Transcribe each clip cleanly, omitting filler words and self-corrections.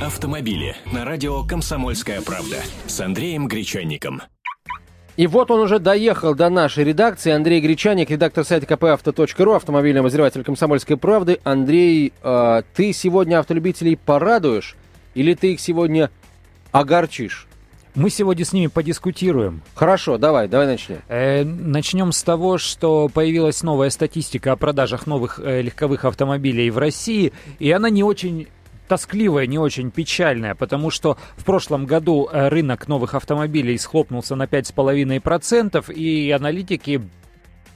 Автомобили на радио «Комсомольская правда» с Андреем Гречанником. И вот он уже доехал до нашей редакции. Андрей Гречанник, редактор сайта КПАвто.ру, автомобильный обозреватель «Комсомольской правды». Андрей, ты сегодня автолюбителей порадуешь или ты их сегодня огорчишь? Мы сегодня с ними подискутируем. Хорошо, давай начнем. Начнем с того, что появилась новая статистика о продажах новых легковых автомобилей в России, и она не очень тоскливая, не очень печальная, потому что в прошлом году рынок новых автомобилей схлопнулся на 5,5%, и аналитики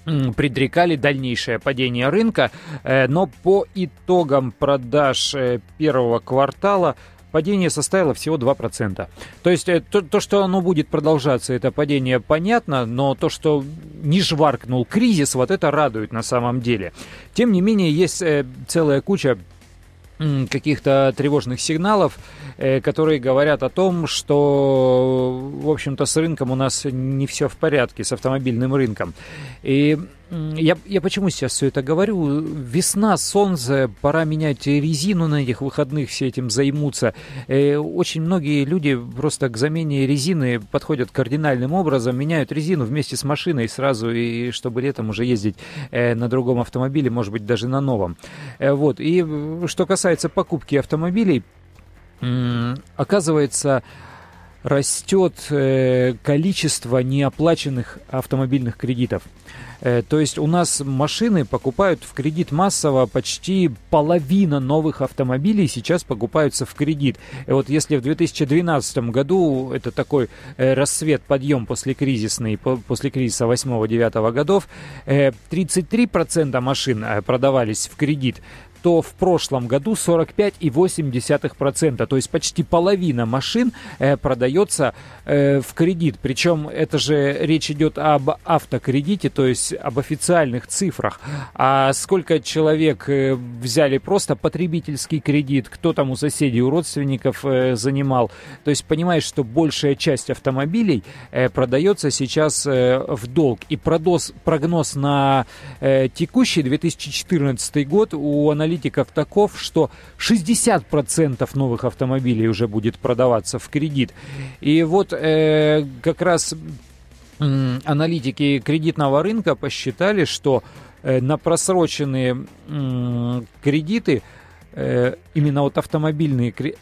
предрекали дальнейшее падение рынка, но по итогам продаж первого квартала падение составило всего 2%. То есть то, что оно будет продолжаться, это падение, понятно, но то, что не жваркнул кризис, вот это радует на самом деле. Тем не менее, есть целая куча каких-то тревожных сигналов, которые говорят о том, что, в общем-то, с рынком у нас не все в порядке, с автомобильным рынком. И я почему сейчас все это говорю? Весна, солнце, пора менять резину на этих выходных, все этим займутся. Очень многие люди просто к замене резины подходят кардинальным образом, меняют резину вместе с машиной сразу, и чтобы летом уже ездить на другом автомобиле, может быть, даже на новом. Вот. И что касается покупки автомобилей, оказывается, растет количество неоплаченных автомобильных кредитов. То есть у нас машины покупают в кредит массово, почти половина новых автомобилей сейчас покупаются в кредит. И вот если в 2012 году это такой расцвет, подъем после кризиса 8-9 годов, 33% машин продавались в кредит, то в прошлом году 45,8%, то есть почти половина машин продается в кредит. Причем это же речь идет об автокредите, то есть об официальных цифрах. А сколько человек взяли просто потребительский кредит, кто там у соседей, у родственников занимал. То есть понимаешь, что большая часть автомобилей продается сейчас в долг. И прогноз на текущий 2014 год у аналитиков таков, что 60% новых автомобилей уже будет продаваться в кредит. И вот как раз аналитики кредитного рынка посчитали, что на просроченные кредиты, именно вот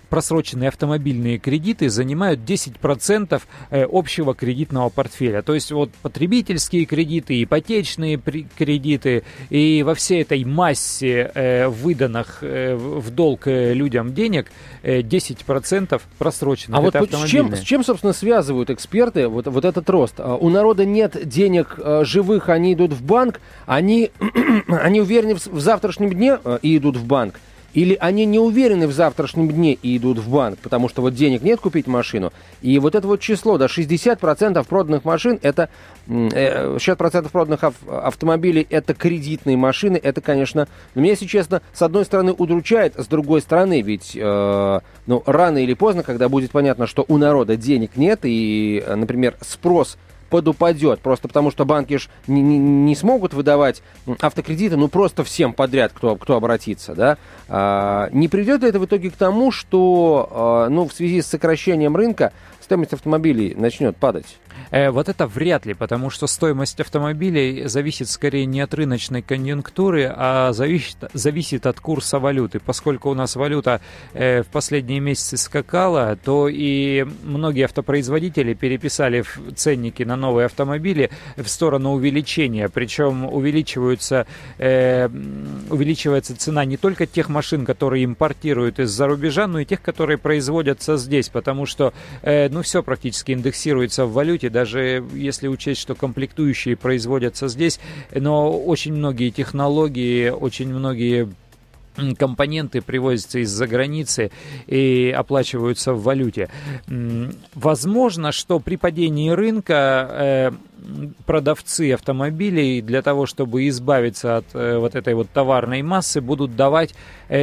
просроченные автомобильные кредиты занимают 10% общего кредитного портфеля. То есть вот потребительские кредиты, ипотечные кредиты и во всей этой массе выданных в долг людям денег 10% просроченных. А это вот с чем, собственно, связывают эксперты вот этот рост? У народа нет денег живых, они идут в банк, они уверены в завтрашнем дне и идут в банк. Или они не уверены в завтрашнем дне и идут в банк, потому что вот денег нет купить машину. И вот это вот число, да, 60% проданных машин, это 60% проданных автомобилей, это кредитные машины, это, конечно, меня, если честно, с одной стороны удручает, с другой стороны, ведь рано или поздно, когда будет понятно, что у народа денег нет и, например, спрос подупадет, просто потому что банки ж не смогут выдавать автокредиты, просто всем подряд, кто обратится, да, не придет ли это в итоге к тому, что, в связи с сокращением рынка стоимость автомобилей начнет падать? Вот это вряд ли, потому что стоимость автомобилей зависит скорее не от рыночной конъюнктуры, а зависит от курса валюты. Поскольку у нас валюта в последние месяцы скакала, то и многие автопроизводители переписали ценники на новые автомобили в сторону увеличения. Причем увеличивается цена не только тех машин, которые импортируют из-за рубежа, но и тех, которые производятся здесь, потому что все практически индексируется в валюте. Даже если учесть, что комплектующие производятся здесь, но очень многие технологии, очень многие компоненты привозятся из-за границы и оплачиваются в валюте. Возможно, что при падении рынка продавцы автомобилей для того, чтобы избавиться от вот этой вот товарной массы, будут давать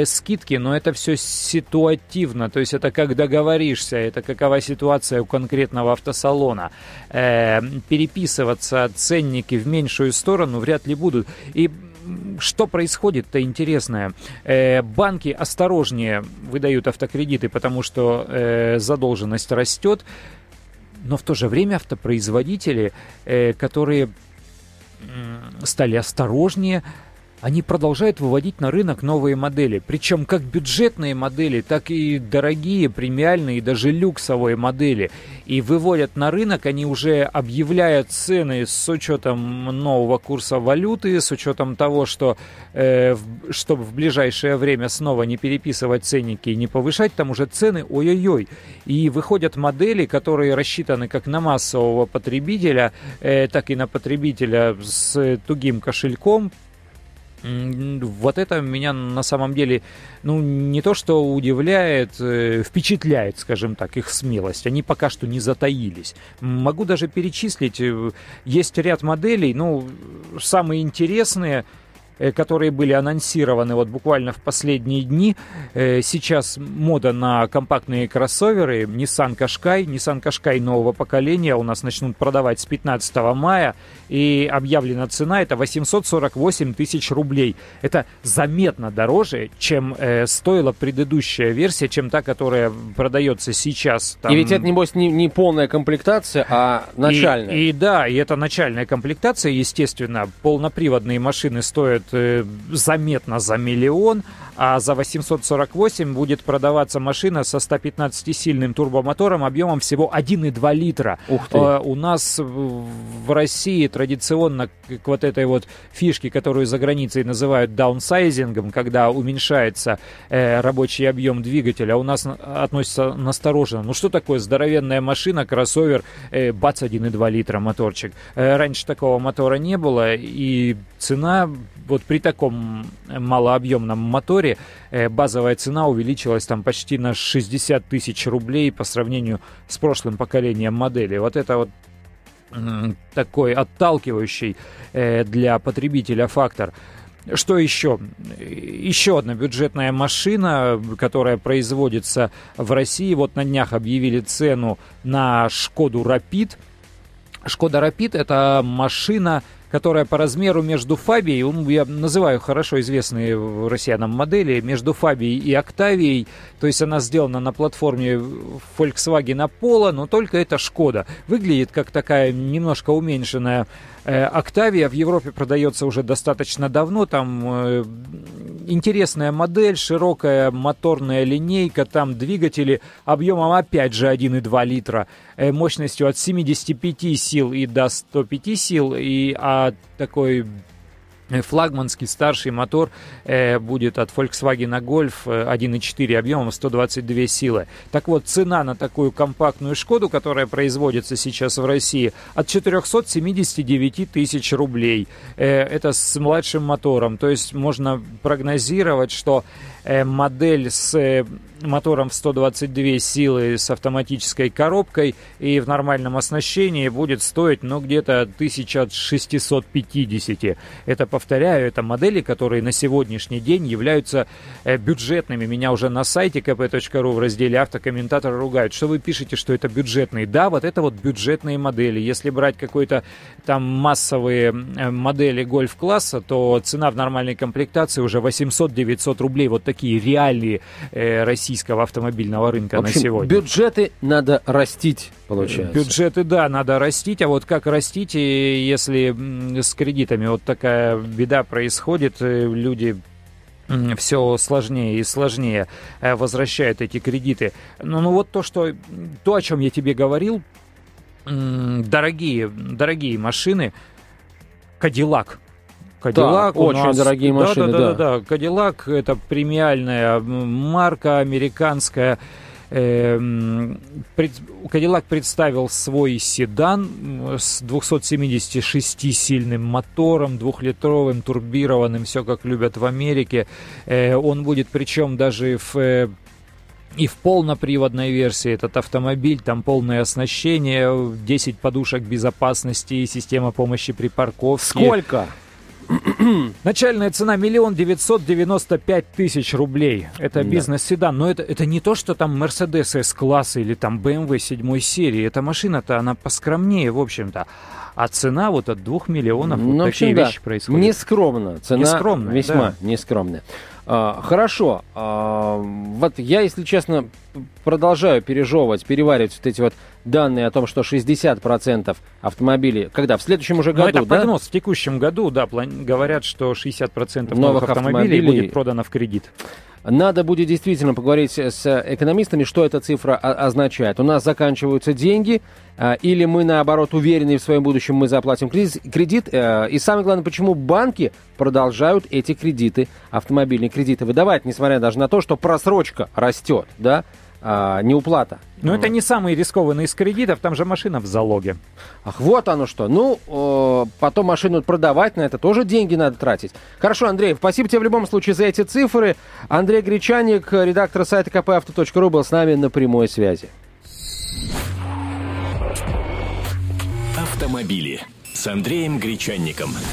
скидки, но это все ситуативно, то есть это как договоришься, это какова ситуация у конкретного автосалона. Переписываться ценники в меньшую сторону вряд ли будут. И Что происходит-то интересное? Банки осторожнее выдают автокредиты, потому что задолженность растет. Но в то же время автопроизводители, которые стали осторожнее, они продолжают выводить на рынок новые модели. Причем как бюджетные модели, так и дорогие, премиальные, даже люксовые модели. И выводят на рынок, они уже объявляют цены с учетом нового курса валюты, с учетом того, что чтобы в ближайшее время снова не переписывать ценники и не повышать, там уже цены ой-ой-ой. И выходят модели, которые рассчитаны как на массового потребителя, так и на потребителя с тугим кошельком. Вот это меня на самом деле, не то что удивляет, впечатляет, скажем так, их смелость. Они пока что не затаились. Могу даже перечислить. Есть ряд моделей, самые интересные, которые были анонсированы вот буквально в последние дни. Сейчас мода на компактные кроссоверы. Nissan Qashqai. Nissan Qashqai нового поколения у нас начнут продавать с 15 мая. И объявлена цена — это 848 тысяч рублей. Это заметно дороже, чем стоила предыдущая версия, чем та, которая продается сейчас. Там... И ведь это, небось, не полная комплектация, а начальная. И это начальная комплектация, естественно. Полноприводные машины стоят заметно за миллион, а за 848 будет продаваться машина со 115-сильным турбомотором объемом всего 1,2 литра. Ух ты. У нас в России традиционно к вот этой вот фишке, которую за границей называют даунсайзингом, когда уменьшается рабочий объем двигателя, у нас относится настороженно. Что такое здоровенная машина, кроссовер, бац, 1,2 литра моторчик. Раньше такого мотора не было, и цена... Вот при таком малообъемном моторе базовая цена увеличилась там почти на 60 тысяч рублей по сравнению с прошлым поколением модели. Вот это вот такой отталкивающий для потребителя фактор. Что еще? Еще одна бюджетная машина, которая производится в России. Вот на днях объявили цену на Шкоду Рапид. Шкода Рапид — это машина, которая по размеру между Фабией, я называю хорошо известные россиянам модели, между Фабией и Октавией, то есть она сделана на платформе Volkswagen Polo, но только это Шкода. Выглядит как такая немножко уменьшенная Октавия, в Европе продается уже достаточно давно, там интересная модель, широкая моторная линейка, там двигатели объемом опять же 1,2 литра, мощностью от 75 сил и до 105 сил, а такой флагманский старший мотор будет от Volkswagen Golf 1.4 объемом 122 силы. Так вот, цена на такую компактную Шкоду, которая производится сейчас в России, от 479 тысяч рублей. Это с младшим мотором. То есть можно прогнозировать, что модель с мотором в 122 силы с автоматической коробкой и в нормальном оснащении будет стоить, где-то 1650. Это, повторяю, это модели, которые на сегодняшний день являются бюджетными. Меня уже на сайте КПАвто.ру в разделе «Автокомментаторы» ругают. Что вы пишете, что это бюджетные? Да, вот это вот бюджетные модели. Если брать какой-то там массовые модели гольф-класса, то цена в нормальной комплектации уже 800-900 рублей. Вот такие реалии российского автомобильного рынка, в общем, на сегодня. Бюджеты надо растить, получается. Бюджеты, да, надо растить. А вот как растить, если с кредитами вот такая беда происходит, люди все сложнее и сложнее возвращают эти кредиты. Вот то, о чем я тебе говорил, дорогие машины, Кадиллак, да, очень дорогие машины. Да. Кадиллак — это премиальная марка американская. Кадиллак представил свой седан с 276-сильным мотором, двухлитровым, турбированным, все как любят в Америке. Он будет, причем даже и в полноприводной версии этот автомобиль, там полное оснащение, 10 подушек безопасности, система помощи при парковке. Сколько? Начальная цена 1 995 000 рублей. Это бизнес-седан. Но это не то, что там Mercedes S-класса или там BMW 7 серии. Эта машина-то, она поскромнее, в общем-то. А цена вот от 2 миллионов. Ну, вот такие вещи происходят. Нескромно. Цена нескромная, весьма нескромная. Хорошо. Вот я, если честно, продолжаю переваривать вот эти вот данные о том, что 60% автомобилей... Когда? В следующем уже году, да? Это прогноз. В текущем году, да, говорят, что 60% новых автомобилей будет продано в кредит. Надо будет действительно поговорить с экономистами, что эта цифра означает. У нас заканчиваются деньги, или мы, наоборот, уверены в своем будущем, мы заплатим кредит. И самое главное, почему банки продолжают эти кредиты, автомобильные кредиты выдавать, несмотря даже на то, что просрочка растет, да? Неуплата. Но это не самые рискованные из кредитов, там же машина в залоге. Ах, вот оно что. Ну, потом машину продавать, на это тоже деньги надо тратить. Хорошо, Андрей, спасибо тебе в любом случае за эти цифры. Андрей Гречанник, редактор сайта КПАвто.ру, был с нами на прямой связи. Автомобили с Андреем Гречанником.